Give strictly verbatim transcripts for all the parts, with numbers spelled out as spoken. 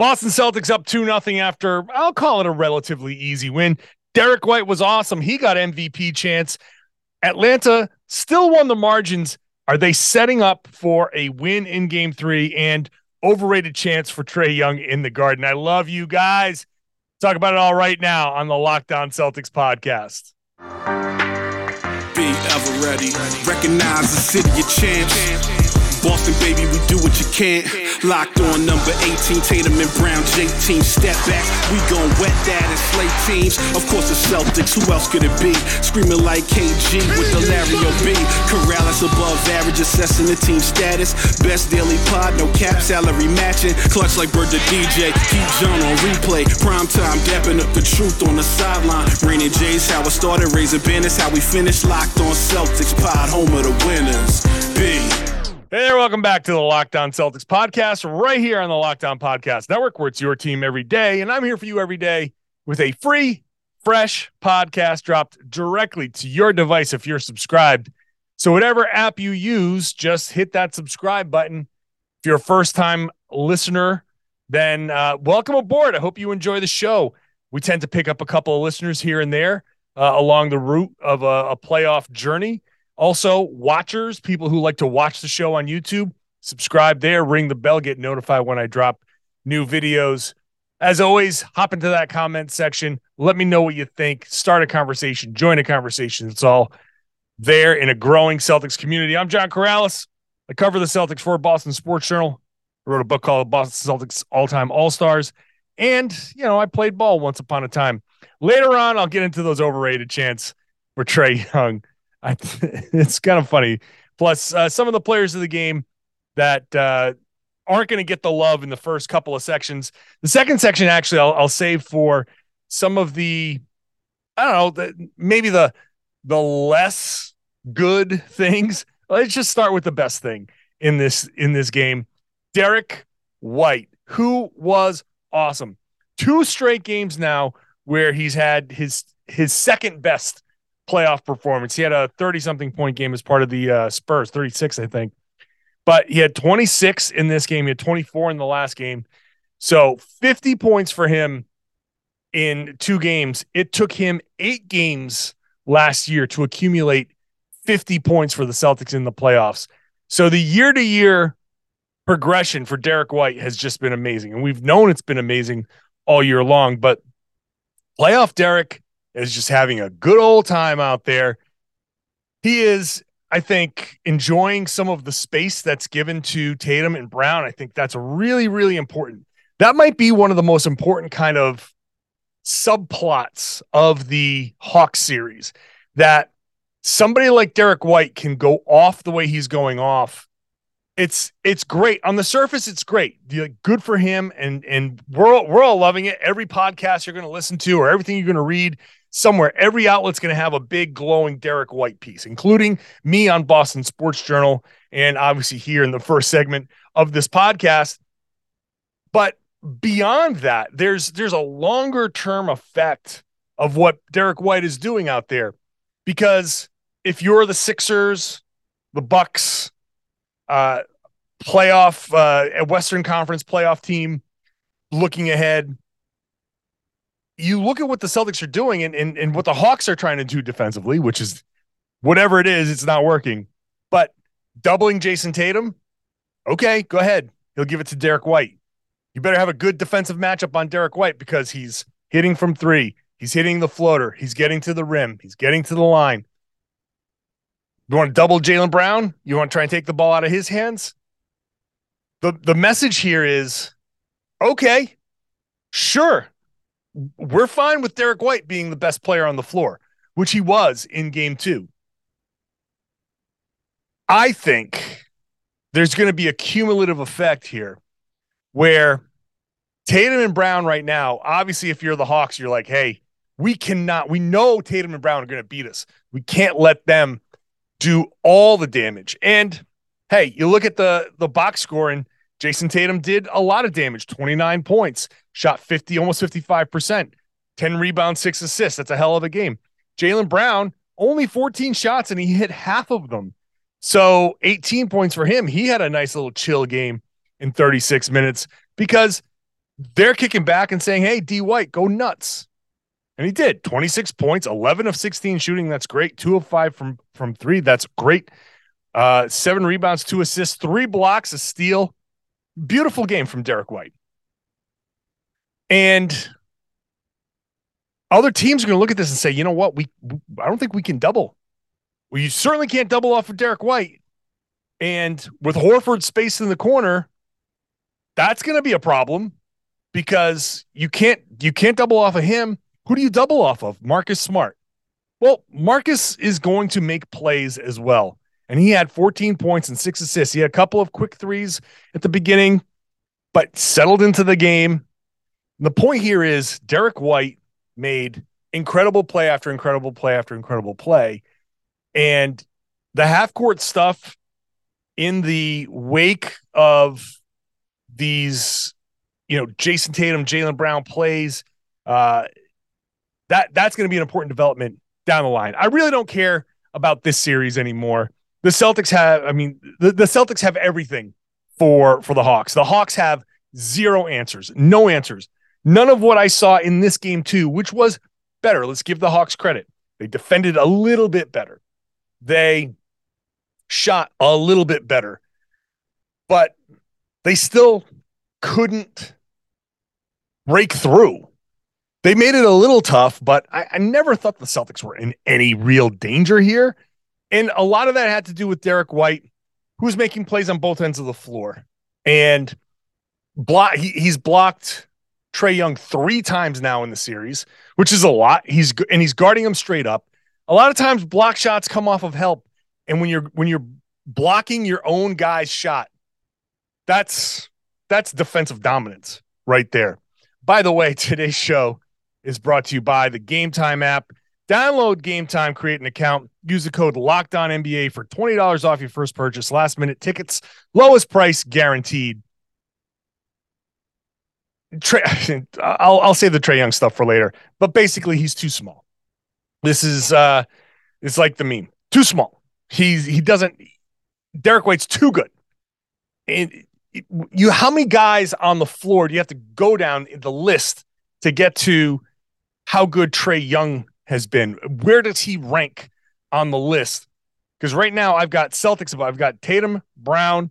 Boston Celtics up two nothing after, I'll call it a relatively easy win. Derrick White was awesome. He got M V P chance. Atlanta still won the margins. Are they setting up for a win in game three and overrated chance for Trae Young in the Garden? I love you guys. Talk about it all right now on the Locked On Celtics podcast. Be ever ready. Recognize the city of champs. Boston, baby, we do what you can. Locked on number eighteen, Tatum and Brown, Jay King. Step back, we gon' wet that and slay teams. Of course the Celtics, who else could it be? Screaming like K G with the Larry O B. Karalis above average, assessing the team status. Best daily pod, no cap, salary matching. Clutch like Bird the D J, keep John on replay. Prime time, dapping up the truth on the sideline. Raining J's, how it started, raising banners, how we finished. Locked on Celtics pod, home of the winners. B. Hey there, welcome back to the Locked On Celtics podcast, right here on the Locked On Podcast Network, where it's your team every day, and I'm here for you every day with a free, fresh podcast dropped directly to your device if you're subscribed. So whatever app you use, just hit that subscribe button. If you're a first-time listener, then uh, welcome aboard. I hope you enjoy the show. We tend to pick up a couple of listeners here and there uh, along the route of a, a playoff journey. Also, watchers, people who like to watch the show on YouTube, subscribe there, ring the bell, get notified when I drop new videos. As always, hop into that comment section. Let me know what you think. Start a conversation. Join a conversation. It's all there in a growing Celtics community. I'm John Karalis. I cover the Celtics for Boston Sports Journal. I wrote a book called Boston Celtics All-Time All-Stars. And, you know, I played ball once upon a time. Later on, I'll get into those overrated chants for Trae Young. I, it's kind of funny. Plus, uh, some of the players of the game that uh, aren't going to get the love in the first couple of sections. The second section, actually, I'll, I'll save for some of the, I don't know, the, maybe the the less good things. Let's just start with the best thing in this in this game. Derrick White, who was awesome. Two straight games now where he's had his his second best playoff performance. He had a thirty-something point game as part of the uh, Spurs, thirty-six, I think. But he had twenty-six in this game. He had twenty-four in the last game. So fifty points for him in two games. It took him eight games last year to accumulate fifty points for the Celtics in the playoffs. So the year-to-year progression for Derrick White has just been amazing. And we've known it's been amazing all year long. But playoff Derrick is just having a good old time out there. He is, I think, enjoying some of the space that's given to Tatum and Brown. I think that's really, really important. That might be one of the most important kind of subplots of the Hawks series, that somebody like Derrick White can go off the way he's going off. It's it's great. On the surface, it's great. Good for him, and and we're, we're all loving it. Every podcast you're going to listen to or everything you're going to read, somewhere, every outlet's going to have a big glowing Derrick White piece, including me on Boston Sports Journal and obviously here in the first segment of this podcast. But beyond that, there's there's a longer term effect of what Derrick White is doing out there, because if you're the Sixers, the Bucks, uh, playoff, uh, Western Conference playoff team looking ahead, you look at what the Celtics are doing and, and, and what the Hawks are trying to do defensively, which is whatever it is, it's not working. But doubling Jason Tatum, okay, go ahead. He'll give it to Derrick White. You better have a good defensive matchup on Derrick White, because he's hitting from three. He's hitting the floater. He's getting to the rim. He's getting to the line. You want to double Jaylen Brown? You want to try and take the ball out of his hands? The, the message here is, okay, sure, we're fine with Derrick White being the best player on the floor, which he was in game two. I think there's going to be a cumulative effect here where Tatum and Brown right now, obviously if you're the Hawks, you're like, hey, we cannot, we know Tatum and Brown are going to beat us. We can't let them do all the damage. And hey, you look at the, the box score, and Jason Tatum did a lot of damage, twenty-nine points, shot fifty, almost fifty-five percent, ten rebounds, six assists. That's a hell of a game. Jaylen Brown, only fourteen shots, and he hit half of them. So eighteen points for him. He had a nice little chill game in thirty-six minutes, because they're kicking back and saying, hey, D. White, go nuts. And he did. twenty-six points, eleven of sixteen shooting. That's great. two of five from, from three. That's great. Uh, seven rebounds, two assists, three blocks, a steal. Beautiful game from Derrick White. And other teams are going to look at this and say, you know what? We, I don't think we can double. Well, you certainly can't double off of Derrick White. And with Horford spaced in the corner, that's going to be a problem because you can't you can't double off of him. Who do you double off of? Marcus Smart. Well, Marcus is going to make plays as well. And he had fourteen points and six assists. He had a couple of quick threes at the beginning, but settled into the game. And the point here is Derrick White made incredible play after incredible play after incredible play. And the half-court stuff in the wake of these, you know, Jason Tatum, Jaylen Brown plays, uh, that that's going to be an important development down the line. I really don't care about this series anymore. The Celtics have, I mean, the, the Celtics have everything for, for the Hawks. The Hawks have zero answers, no answers. None of what I saw in this game too, which was better. Let's give the Hawks credit. They defended a little bit better. They shot a little bit better, but they still couldn't break through. They made it a little tough, but I, I never thought the Celtics were in any real danger here. And a lot of that had to do with Derrick White, who's making plays on both ends of the floor. And block, he, he's blocked Trae Young three times now in the series, which is a lot. He's and he's guarding him straight up. A lot of times block shots come off of help. And when you're when you're blocking your own guy's shot, that's that's defensive dominance right there. By the way, today's show is brought to you by the Game Time app. Download Game Time, create an account, use the code LOCKEDONNBA for twenty dollars off your first purchase, last minute tickets, lowest price guaranteed. Trae, I'll I'll save the Trae Young stuff for later, but basically he's too small. This is uh, it's like the meme, too small. He's he doesn't. Derrick White's too good, and you. How many guys on the floor do you have to go down in the list to get to how good Trae Young has been? Where does he rank on the list? Because right now I've got Celtics, I've got Tatum, Brown,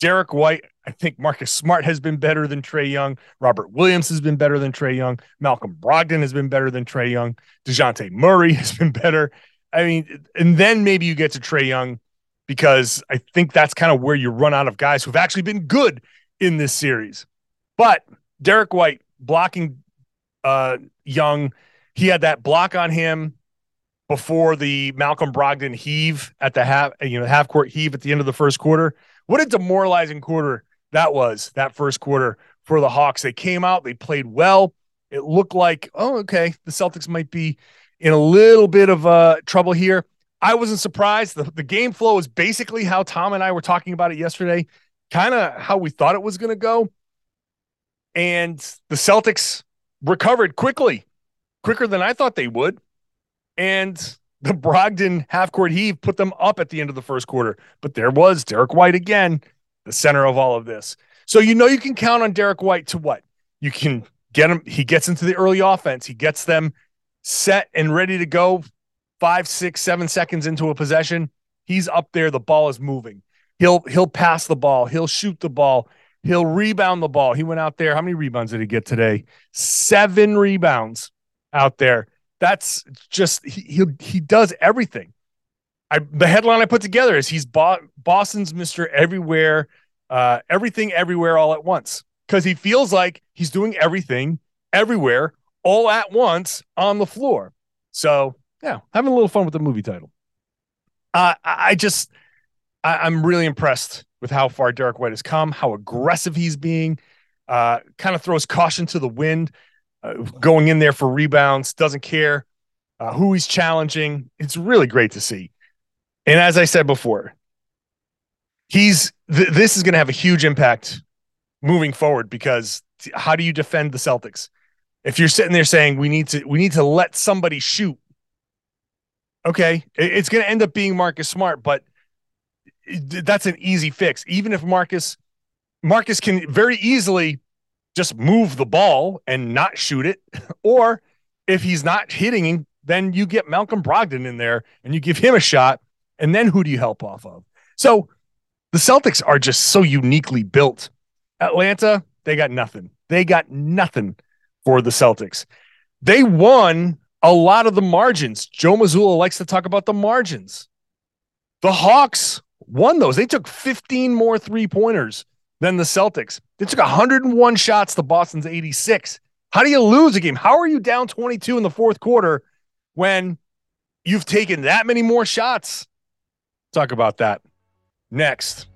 Derrick White. I think Marcus Smart has been better than Trae Young. Robert Williams has been better than Trae Young. Malcolm Brogdon has been better than Trae Young. DeJounte Murray has been better. I mean, and then maybe you get to Trae Young because I think that's kind of where you run out of guys who've actually been good in this series. But Derrick White blocking uh, Young, he had that block on him before the Malcolm Brogdon heave at the half, you know, half court heave at the end of the first quarter. What a demoralizing quarter that was, that first quarter for the Hawks. They came out, they played well. It looked like, oh, okay, the Celtics might be in a little bit of uh, trouble here. I wasn't surprised. The, the game flow is basically how Tom and I were talking about it yesterday, kind of how we thought it was going to go. And the Celtics recovered quickly, quicker than I thought they would. And the Brogdon half-court heave put them up at the end of the first quarter. But there was Derrick White again, the center of all of this. So you know you can count on Derrick White to what? You can get him. He gets into the early offense. He gets them set and ready to go five, six, seven seconds into a possession. He's up there. The ball is moving. He'll he'll pass the ball. He'll shoot the ball. He'll rebound the ball. He went out there. How many rebounds did he get today? Seven rebounds out there. That's just he he, he does everything. I, the headline I put together is he's Bo- Boston's Mister Everywhere, uh, everything everywhere all at once, because he feels like he's doing everything everywhere all at once on the floor. So yeah, having a little fun with the movie title. Uh, I, I just I, I'm really impressed with how far Derrick White has come, how aggressive he's being. Uh, kind of throws caution to the wind. Uh, going in there for rebounds, doesn't care uh, who he's challenging. It's really great to see. And as I said before, he's th- this is going to have a huge impact moving forward because t- how do you defend the Celtics? If you're sitting there saying we need to we need to let somebody shoot, okay, it- it's going to end up being Marcus Smart, but it- that's an easy fix. Even if Marcus Marcus can very easily just move the ball and not shoot it. Or if he's not hitting, then you get Malcolm Brogdon in there and you give him a shot. And then who do you help off of? So the Celtics are just so uniquely built. Atlanta, they got nothing. They got nothing for the Celtics. They won a lot of the margins. Joe Mazzulla likes to talk about the margins. The Hawks won those. They took fifteen more three-pointers than the Celtics. They took one hundred one shots to Boston's eighty-six. How do you lose a game? How are you down twenty-two in the fourth quarter when you've taken that many more shots? Talk about that next.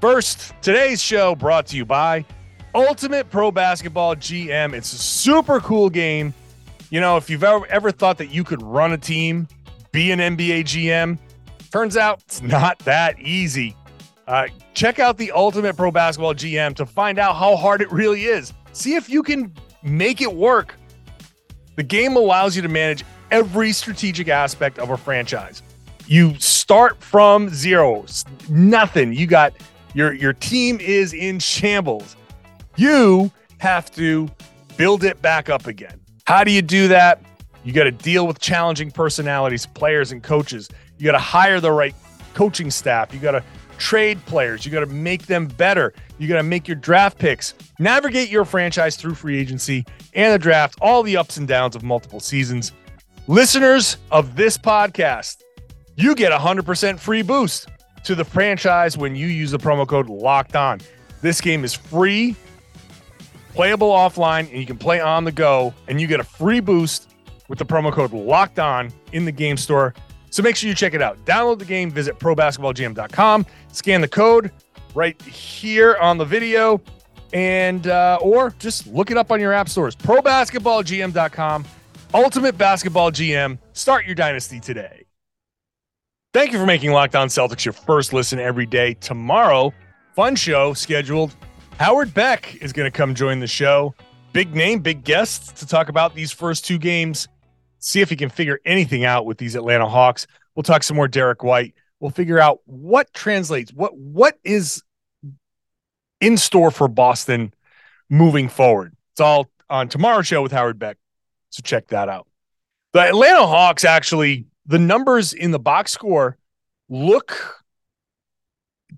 First, today's show brought to you by Ultimate Pro Basketball G M. It's a super cool game. You know, if you've ever, ever thought that you could run a team, be an N B A G M, turns out it's not that easy. Uh, check out the Ultimate Pro Basketball G M to find out how hard it really is. See if you can make it work. The game allows you to manage every strategic aspect of a franchise. You start from zero, nothing. You got your, your team is in shambles. You have to build it back up again. How do you do that? You got to deal with challenging personalities, players and coaches. You got to hire the right coaching staff. You got to trade players. You got to make them better. You got to make your draft picks. Navigate your franchise through free agency and the draft, all the ups and downs of multiple seasons. Listeners of this podcast, you get a one hundred percent free boost to the franchise when you use the promo code Locked On. This game is free, playable offline, and you can play on the go, and you get a free boost with the promo code Locked On in the game store. So make sure you check it out. Download the game, visit pro basketball jam dot com, scan the code right here on the video, and uh, or just look it up on your app stores. pro basketball g m dot com, Ultimate Basketball G M. Start your dynasty today. Thank you for making Locked On Celtics your first listen every day. Tomorrow, fun show scheduled. Howard Beck is going to come join the show. Big name, big guests to talk about these first two games. See if he can figure anything out with these Atlanta Hawks. We'll talk some more Derrick White. We'll figure out what translates, what what is in store for Boston moving forward. It's all on tomorrow's show with Howard Beck, so check that out. The Atlanta Hawks actually... the numbers in the box score look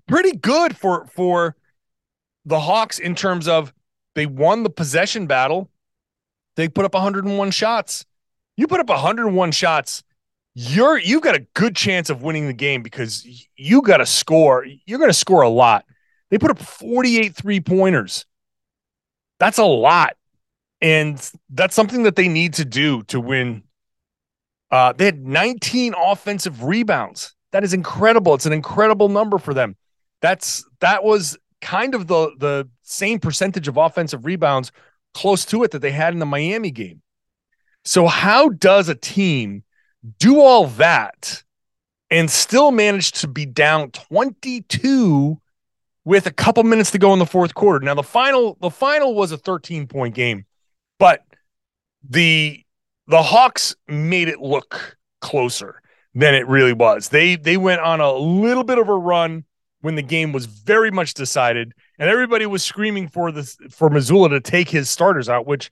pretty good for, for the Hawks in terms of they won the possession battle. They put up one hundred one shots. You put up one hundred one shots, you're, you've got a good chance of winning the game because you got to score. You're going to score a lot. They put up forty-eight three-pointers. That's a lot. And that's something that they need to do to win. Uh, they had nineteen offensive rebounds. That is incredible. It's an incredible number for them. That's that was kind of the the same percentage of offensive rebounds, close to it, that they had in the Miami game. So how does a team do all that and still manage to be down twenty-two with a couple minutes to go in the fourth quarter? Now the final the final was a thirteen point game, but the The Hawks made it look closer than it really was. They they went on a little bit of a run when the game was very much decided, and everybody was screaming for this for Mazzulla to take his starters out, which,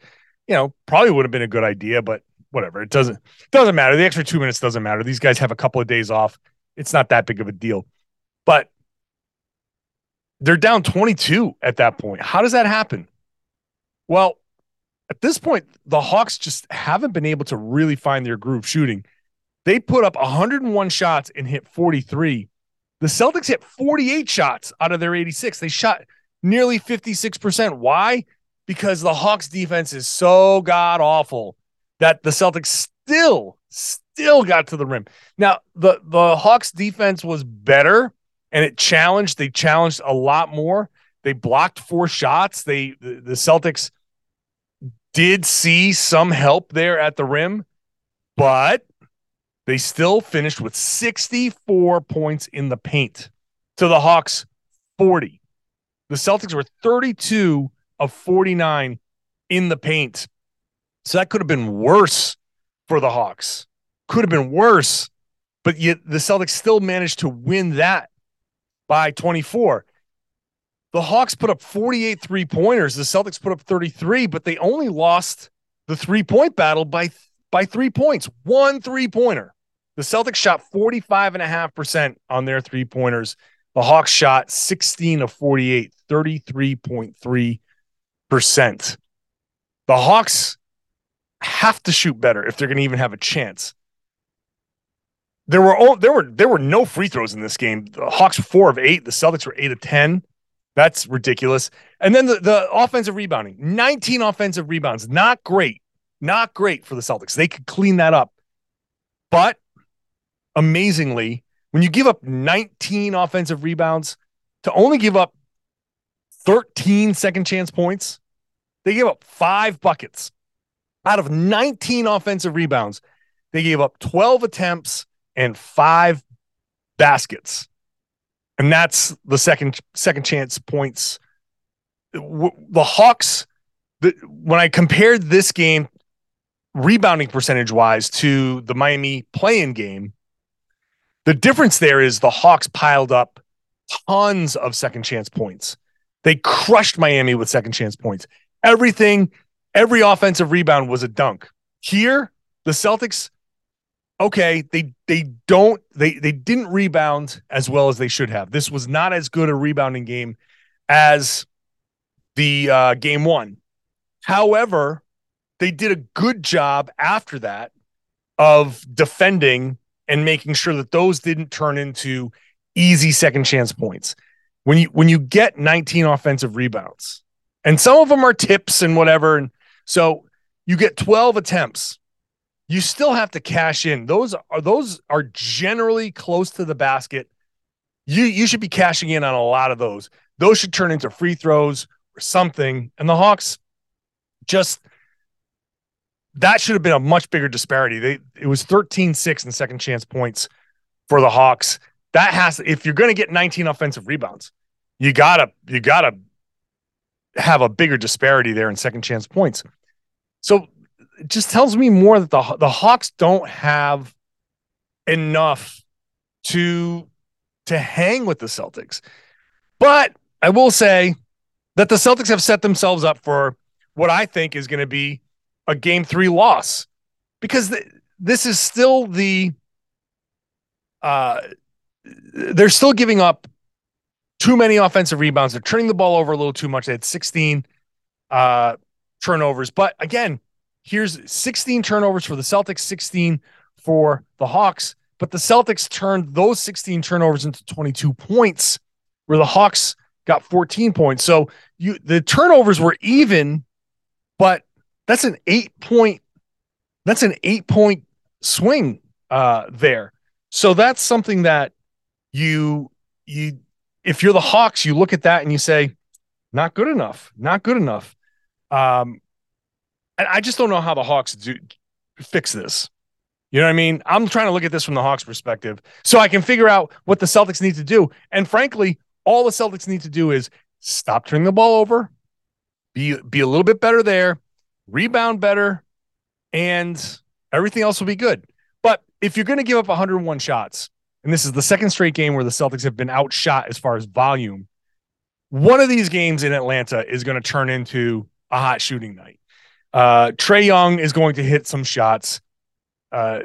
you know, probably would have been a good idea, but whatever. It doesn't it doesn't matter. The extra two minutes doesn't matter. These guys have a couple of days off. It's not that big of a deal. But they're down twenty-two at that point. How does that happen? Well, at this point, the Hawks just haven't been able to really find their groove shooting. They put up one hundred one shots and hit forty-three. The Celtics hit forty-eight shots out of their eighty-six. They shot nearly fifty-six percent. Why? Because the Hawks defense is so god-awful that the Celtics still, still got to the rim. Now, the, the Hawks defense was better, and it challenged. They challenged a lot more. They blocked four shots. They the, the Celtics... did see some help there at the rim, but they still finished with sixty-four points in the paint to the Hawks forty. The Celtics were thirty-two of forty-nine in the paint. So that could have been worse for the Hawks. Could have been worse, but yet the Celtics still managed to win that by twenty-four. the Hawks put up forty-eight three-pointers. The Celtics put up thirty-three, but they only lost the three-point battle by by three points. One three-pointer. The Celtics shot forty-five point five percent on their three-pointers. The Hawks shot sixteen of forty-eight, thirty-three point three percent. The Hawks have to shoot better if they're going to even have a chance. There were all, there were there were no free throws in this game. The Hawks were four of eight. The Celtics were eight of ten. That's ridiculous. And then the, the offensive rebounding. nineteen offensive rebounds. Not great. Not great for the Celtics. They could clean that up. But amazingly, when you give up nineteen offensive rebounds to only give up thirteen second chance points, they gave up five buckets. Out of nineteen offensive rebounds, they gave up twelve attempts and five baskets. And that's the second second chance points. The Hawks, the, when I compared this game rebounding percentage-wise to the Miami play-in game, the difference there is the Hawks piled up tons of second chance points. They crushed Miami with second chance points. Everything, every offensive rebound was a dunk. Here, the Celtics... Okay, they they don't they they didn't rebound as well as they should have. This was not as good a rebounding game as the uh, game one. However, they did a good job after that of defending and making sure that those didn't turn into easy second chance points. When you when you get nineteen offensive rebounds, and some of them are tips and whatever, and so you get twelve attempts. You still have to cash in. Those are those are generally close to the basket. You you should be cashing in on a lot of those. Those should turn into free throws or something. And the Hawks just that should have been a much bigger disparity. They it was thirteen six in second chance points for the Hawks. That has if you're going to get nineteen offensive rebounds, you gotta you gotta have a bigger disparity there in second chance points. So it just tells me more that the the Hawks don't have enough to to hang with the Celtics. But I will say that the Celtics have set themselves up for what I think is going to be a game three loss, because th- this is still the uh, they're still giving up too many offensive rebounds. They're turning the ball over a little too much. They had sixteen uh, turnovers, but again. Here's sixteen turnovers for the Celtics, sixteen for the Hawks, but the Celtics turned those sixteen turnovers into twenty-two points, where the Hawks got fourteen points. So you the turnovers were even, but that's an eight-point that's an eight-point swing uh, there. So that's something that you you if you're the Hawks, you look at that and you say, not good enough, not good enough. Um, And I just don't know how the Hawks do fix this. You know what I mean? I'm trying to look at this from the Hawks' perspective so I can figure out what the Celtics need to do. And frankly, all the Celtics need to do is stop turning the ball over, be, be a little bit better there, rebound better, and everything else will be good. But if you're going to give up one hundred one shots, and this is the second straight game where the Celtics have been outshot as far as volume, one of these games in Atlanta is going to turn into a hot shooting night. Uh, Trae Young is going to hit some shots. Uh,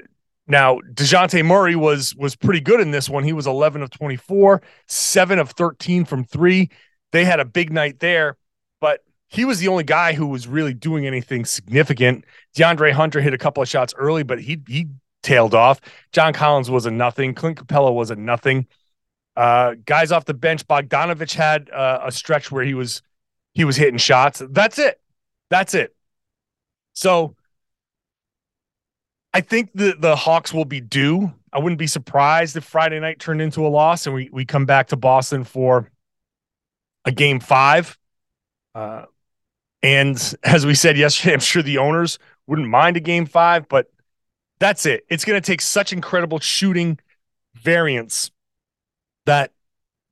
now, DeJounte Murray was was pretty good in this one. He was eleven of twenty-four, seven of thirteen from three. They had a big night there, but he was the only guy who was really doing anything significant. DeAndre Hunter hit a couple of shots early, but he he tailed off. John Collins was a nothing. Clint Capela was a nothing. Uh, guys off the bench, Bogdanović had uh, a stretch where he was he was hitting shots. That's it. That's it. So I think the, the Hawks will be due. I wouldn't be surprised if Friday night turned into a loss and we, we come back to Boston for a game five. Uh, and as we said yesterday, I'm sure the owners wouldn't mind a game five, but that's it. It's going to take such incredible shooting variance that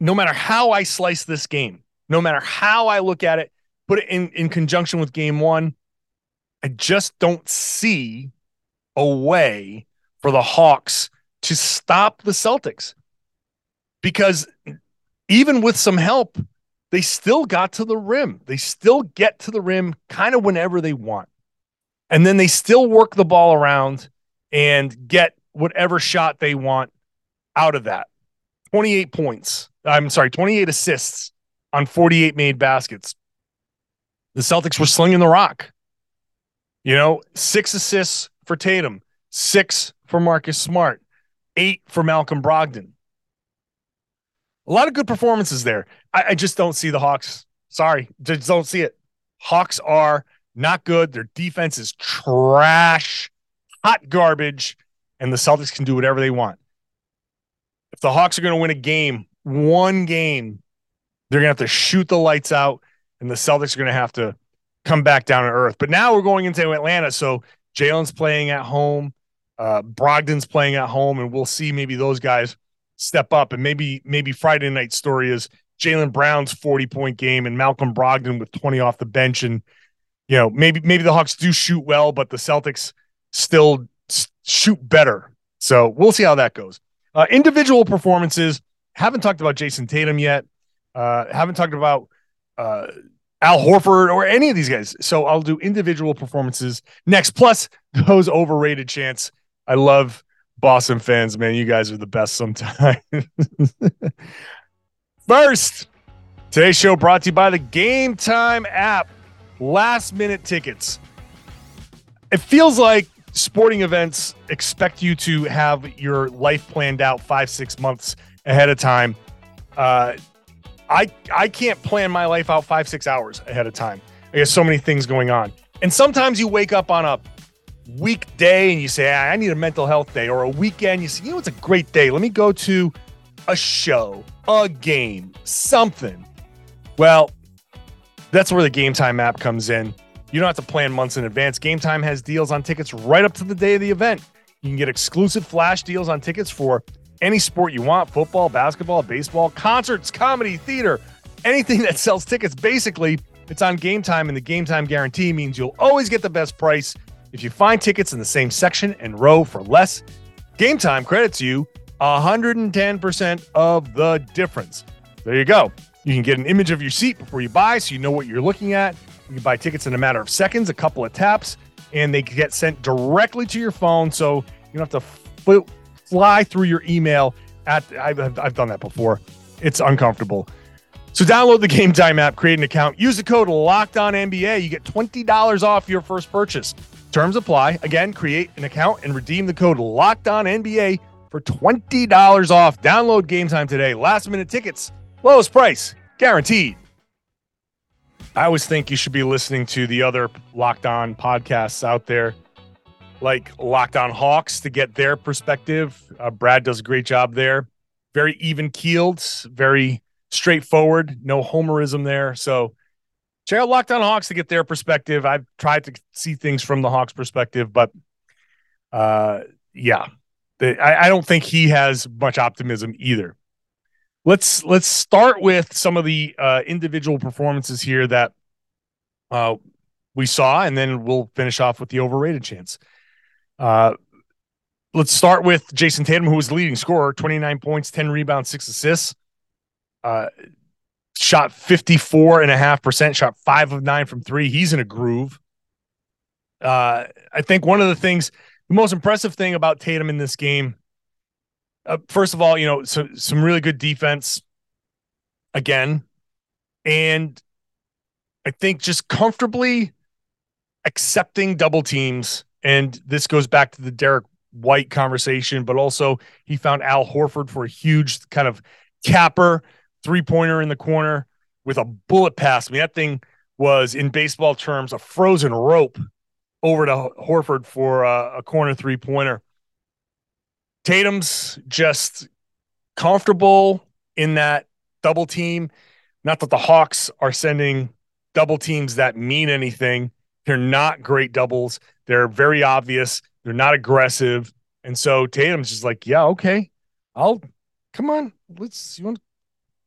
no matter how I slice this game, no matter how I look at it, put it in, in conjunction with game one, I just don't see a way for the Hawks to stop the Celtics, because even with some help, they still got to the rim. They still get to the rim kind of whenever they want. And then they still work the ball around and get whatever shot they want out of that. twenty-eight points. I'm sorry, twenty-eight assists on forty-eight made baskets. The Celtics were slinging the rock. You know, six assists for Tatum, six for Marcus Smart, eight for Malcolm Brogdon. A lot of good performances there. I, I just don't see the Hawks. Sorry, just don't see it. Hawks are not good. Their defense is trash, hot garbage, and the Celtics can do whatever they want. If the Hawks are going to win a game, one game, they're going to have to shoot the lights out, and the Celtics are going to have to come back down to earth. But now we're going into Atlanta, so Jalen's playing at home, uh, Brogdon's playing at home, and we'll see maybe those guys step up. And maybe maybe Friday night's story is Jaylen Brown's forty-point game and Malcolm Brogdon with twenty off the bench. And, you know, maybe maybe the Hawks do shoot well, but the Celtics still s- shoot better. So we'll see how that goes. Uh, individual performances. Haven't talked about Jason Tatum yet. Uh, haven't talked about uh, Al Horford or any of these guys. So I'll do individual performances next. Plus those overrated chants. I love Boston fans, man. You guys are the best sometimes. First, today's show brought to you by the Game Time app. Last minute tickets. It feels like sporting events expect you to have your life planned out five, six months ahead of time. Uh, I I can't plan my life out five, six hours ahead of time. I got so many things going on. And sometimes you wake up on a weekday and you say, I need a mental health day, or a weekend. You say, you know, it's a great day. Let me go to a show, a game, something. Well, that's where the Game Time app comes in. You don't have to plan months in advance. Game Time has deals on tickets right up to the day of the event. You can get exclusive flash deals on tickets for any sport you want, football, basketball, baseball, concerts, comedy, theater, anything that sells tickets. Basically, it's on Game Time, and the Game Time guarantee means you'll always get the best price. If you find tickets in the same section and row for less, Game Time credits you one hundred ten percent of the difference. There you go. You can get an image of your seat before you buy so you know what you're looking at. You can buy tickets in a matter of seconds, a couple of taps, and they get sent directly to your phone, so you don't have to fly through your email. At I've, I've done that before. It's uncomfortable. So download the Game Time app, create an account, use the code LOCKEDONNBA. You get twenty dollars off your first purchase. Terms apply. Again, create an account and redeem the code LOCKEDONNBA for twenty dollars off. Download Game Time today. Last-minute tickets, lowest price, guaranteed. I always think you should be listening to the other Locked On podcasts out there, like Locked On Hawks, to get their perspective. Uh, Brad does a great job there. Very even-keeled, very straightforward, no homerism there. So check out Locked On Hawks to get their perspective. I've tried to see things from the Hawks' perspective, but uh, yeah, they, I, I don't think he has much optimism either. Let's let's start with some of the uh, individual performances here that uh, we saw, and then we'll finish off with the overrated chants. Uh, let's start with Jason Tatum, who was the leading scorer, twenty-nine points, ten rebounds, six assists. Uh, shot fifty-four point five percent, shot five of nine from three. He's in a groove. Uh, I think one of the things, the most impressive thing about Tatum in this game, Uh, first of all, you know, so, some really good defense again. And I think just comfortably accepting double teams. And this goes back to the Derrick White conversation, but also he found Al Horford for a huge kind of capper three-pointer in the corner with a bullet pass. I mean, that thing was, in baseball terms, a frozen rope over to Horford for uh, a corner three-pointer. Tatum's just comfortable in that double team. Not that the Hawks are sending double teams that mean anything. They're not great doubles. They're very obvious. They're not aggressive. And so Tatum's just like, yeah, okay. I'll come on. Let's you want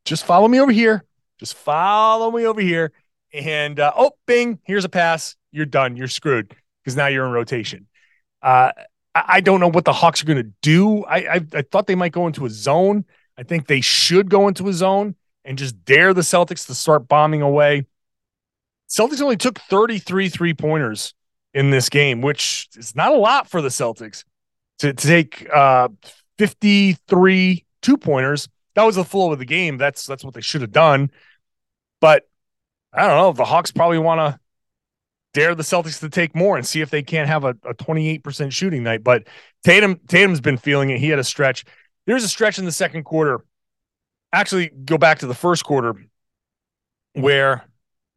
just follow me over here. Just follow me over here. And uh, oh, bing, here's a pass. You're done. You're screwed because now you're in rotation. Uh I don't know what the Hawks are going to do. I, I I thought they might go into a zone. I think they should go into a zone. and just dare the Celtics to start bombing away. Celtics only took thirty-three three-pointers in this game, which is not a lot for the Celtics to, to take uh, fifty-three two-pointers. That was the flow of the game. That's that's what they should have done. But I don't know. The Hawks probably want to dare the Celtics to take more and see if they can't have a, a twenty-eight percent shooting night. But Tatum, Tatum's been feeling it. He had a stretch. There's a stretch in the second quarter. Actually, go back to the first quarter where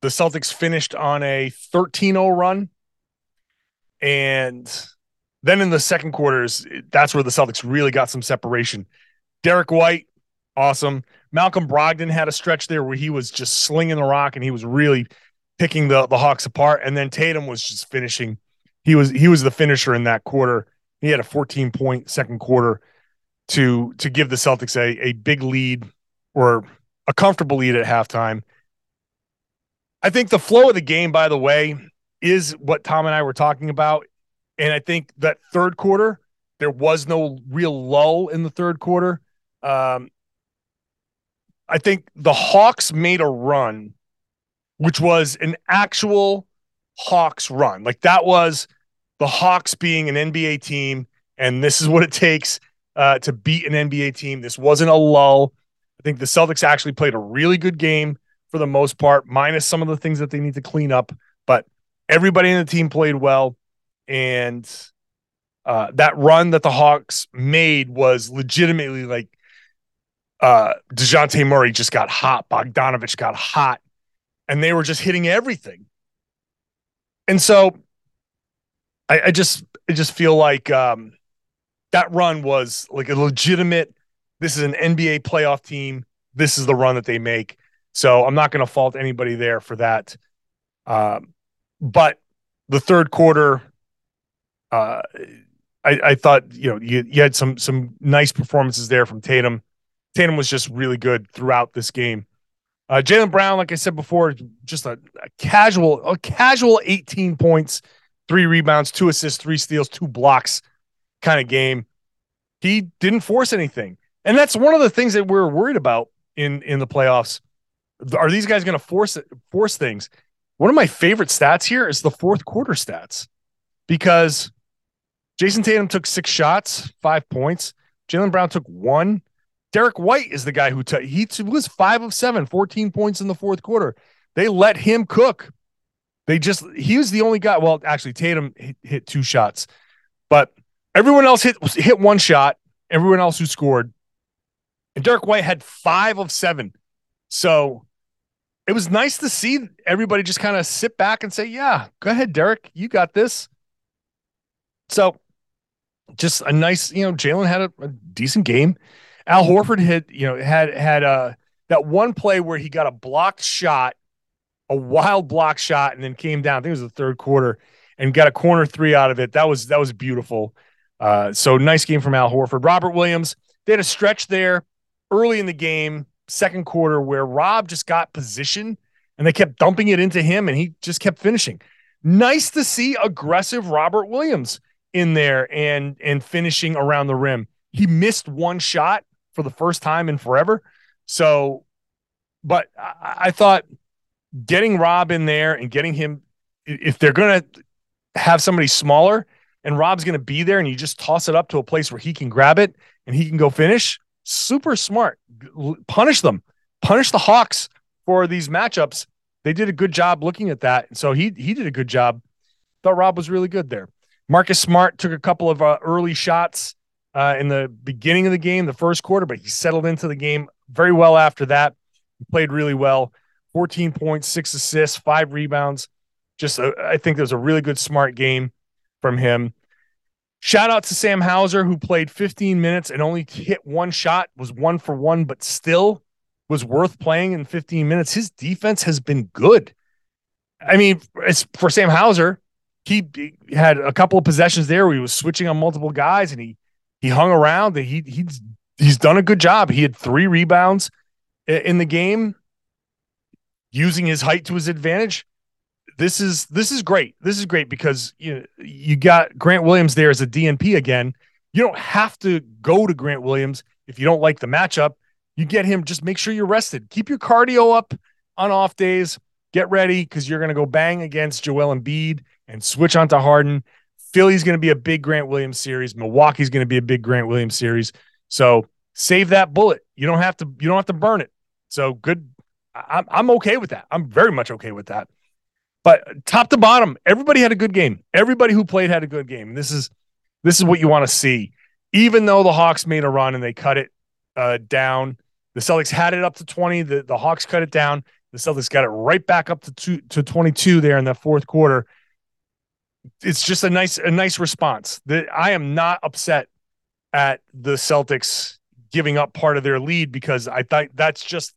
the Celtics finished on a thirteen oh run. And then in the second quarters, that's where the Celtics really got some separation. Derrick White, awesome. Malcolm Brogdon had a stretch there where he was just slinging the rock and he was really picking the, the Hawks apart. And then Tatum was just finishing. He was he was the finisher in that quarter. He had a fourteen-point second quarter to to give the Celtics a, a big lead or a comfortable lead at halftime. I think the flow of the game, by the way, is what Tom and I were talking about. And I think that third quarter, there was no real lull in the third quarter. Um, I think the Hawks made a run, which was an actual Hawks run. Like that was the Hawks being an N B A team, and this is what it takes uh, to beat an N B A team. This wasn't a lull. I think the Celtics actually played a really good game for the most part, minus some of the things that they need to clean up. But everybody in the team played well, and uh, that run that the Hawks made was legitimately like uh, DeJounte Murray just got hot, Bogdanović got hot, and they were just hitting everything. And so I, I just I just feel like um, that run was like a legitimate, this is an N B A playoff team. This is the run that they make. So I'm not going to fault anybody there for that. Um, but the third quarter, uh, I, I thought, you know, you, you had some some nice performances there from Tatum. Tatum was just really good throughout this game. Uh, Jaylen Brown, like I said before, just a, a casual, a casual eighteen points, three rebounds, two assists, three steals, two blocks kind of game. He didn't force anything. And that's one of the things that we're worried about in, in the playoffs. Are these guys going to force it, force things? One of my favorite stats here is the fourth quarter stats, because Jason Tatum took six shots, five points. Jaylen Brown took one. Derrick White is the guy who t- he t- was five of seven, fourteen points in the fourth quarter. They let him cook. They just, he was the only guy. Well, actually Tatum hit, hit two shots, but everyone else hit, hit one shot. Everyone else who scored, and Derrick White had five of seven. So it was nice to see everybody just kind of sit back and say, yeah, go ahead, Derrick, you got this. So just a nice, you know, Jaylen had a, a decent game. Al Horford hit, you know, had had uh, that one play where he got a blocked shot, a wild block shot, and then came down. I think it was the third quarter, and got a corner three out of it. That was that was beautiful. Uh, so nice game from Al Horford. Robert Williams, they had a stretch there early in the game, second quarter, where Rob just got position, and they kept dumping it into him, and he just kept finishing. Nice to see aggressive Robert Williams in there and and finishing around the rim. He missed one shot for the first time in forever. So, but I, I thought getting Rob in there and getting him, if they're going to have somebody smaller and Rob's going to be there and you just toss it up to a place where he can grab it and he can go finish, super smart. Punish them, punish the Hawks for these matchups. They did a good job looking at that. And so he, he did a good job. Thought Rob was really good there. Marcus Smart took a couple of uh, early shots Uh, in the beginning of the game, the first quarter, but he settled into the game very well after that. He played really well. fourteen points, six assists, five rebounds. Just, a, I think there was a really good smart game from him. Shout out to Sam Hauser, who played fifteen minutes and only hit one shot, was one for one, but still was worth playing in fifteen minutes. His defense has been good. I mean, it's for Sam Hauser, he, he had a couple of possessions there where he was switching on multiple guys, and he He hung around. He he's he's done a good job. He had three rebounds in the game, using his height to his advantage. This is this is great. This is great because you know, you got Grant Williams there as a D N P again. You don't have to go to Grant Williams if you don't like the matchup. you get him, just make sure you're rested. Keep your cardio up on off days. Get ready, because you're going to go bang against Joel Embiid and switch onto Harden. Philly's going to be a big Grant Williams series. Milwaukee's going to be a big Grant Williams series. So save that bullet. You don't have to, you don't have to burn it. So good. I'm, I'm okay with that. I'm very much okay with that. But top to bottom, everybody had a good game. Everybody who played had a good game. And this is, this is what you want to see. Even though the Hawks made a run and they cut it uh, down, the Celtics had it up to twenty. The, the Hawks cut it down. The Celtics got it right back up to two, to twenty-two there in the fourth quarter. It's just a nice a nice response. The, I am not upset at the Celtics giving up part of their lead, because I thought that's just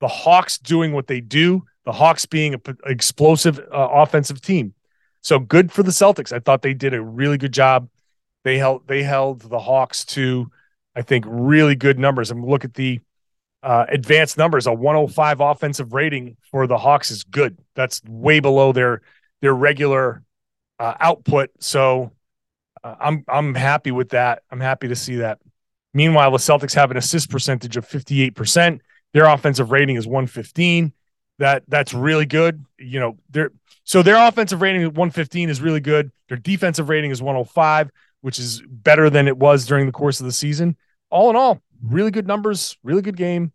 the Hawks doing what they do, the Hawks being an explosive uh, offensive team. So good for the Celtics. I thought they did a really good job. They held they held the Hawks to, I think, really good numbers. I mean, look at the Uh, advanced numbers. A one oh five offensive rating for the Hawks is good. That's way below their their regular uh, output. So uh, I'm I'm happy with that. I'm happy to see that. Meanwhile, the Celtics have an assist percentage of fifty-eight percent. Their offensive rating is one fifteen. That that's really good. You know, they're so their offensive rating at one fifteen is really good. Their defensive rating is one oh five, which is better than it was during the course of the season. All in all, really good numbers, really good game,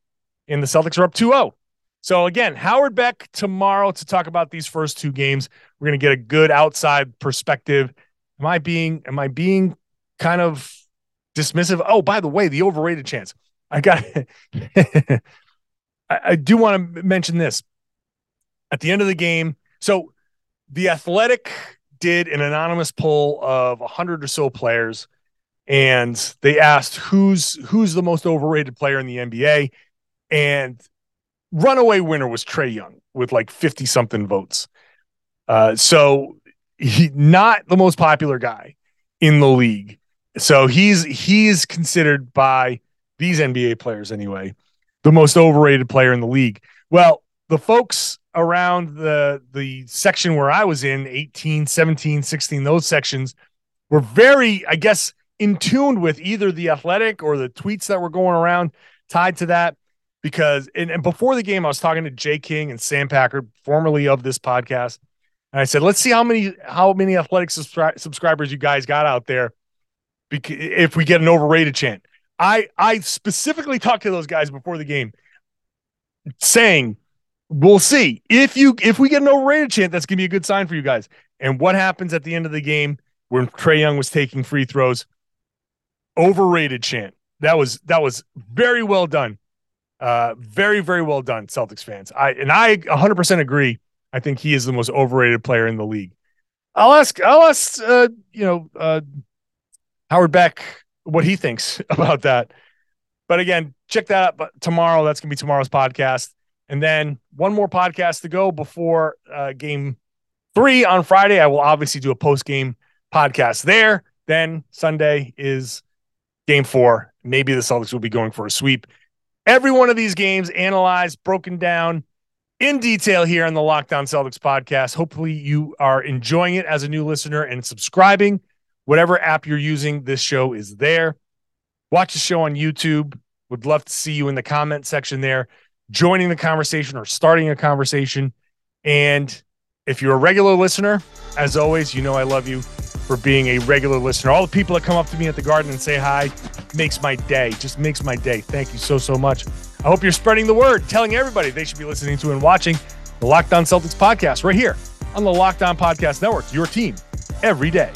and the Celtics are up two oh. So, again, Howard Beck tomorrow to talk about these first two games. We're going to get a good outside perspective. Am I being am I being kind of dismissive? Oh, by the way, the overrated chance. I got I, I do want to mention this. At the end of the game, so The Athletic did an anonymous poll of one hundred or so players, and they asked who's who's the most overrated player in the N B A, and runaway winner was Trae Young with like fifty something votes. Uh, so he not the most popular guy in the league. So he's he's considered by these N B A players anyway the most overrated player in the league. Well, the folks around the the section where I was in, eighteen, seventeen, sixteen, those sections were very, I guess, in tune with either The Athletic or the tweets that were going around tied to that, because and, and before the game, I was talking to Jay King and Sam Packard, formerly of this podcast. And I said, let's see how many, how many Athletic subscri- subscribers you guys got out there. Because if we get an overrated chant, I, I specifically talked to those guys before the game saying, we'll see if you, if we get an overrated chant, that's going to be a good sign for you guys. And what happens at the end of the game when Trae Young was taking free throws? Overrated chant. That was that was very well done. Uh, very, very well done, Celtics fans. I and I one hundred percent agree. I think he is the most overrated player in the league. I'll ask I'll ask uh, you know uh, Howard Beck what he thinks about that. But again, check that out. But tomorrow, that's gonna be tomorrow's podcast, and then one more podcast to go before uh, game three on Friday. I will obviously do a post game podcast there. Then Sunday is Game four, maybe the Celtics will be going for a sweep. Every one of these games analyzed, broken down in detail here on the Locked On Celtics podcast. Hopefully you are enjoying it as a new listener and subscribing. Whatever app you're using, this show is there. Watch the show on YouTube. Would love to see you in the comment section there, joining the conversation or starting a conversation. And if you're a regular listener, as always, you know I love you for being a regular listener. All the people that come up to me at the Garden and say hi makes my day, just makes my day. Thank you so, so much. I hope you're spreading the word, telling everybody they should be listening to and watching the Locked On Celtics podcast right here on the Locked On Podcast Network, your team every day.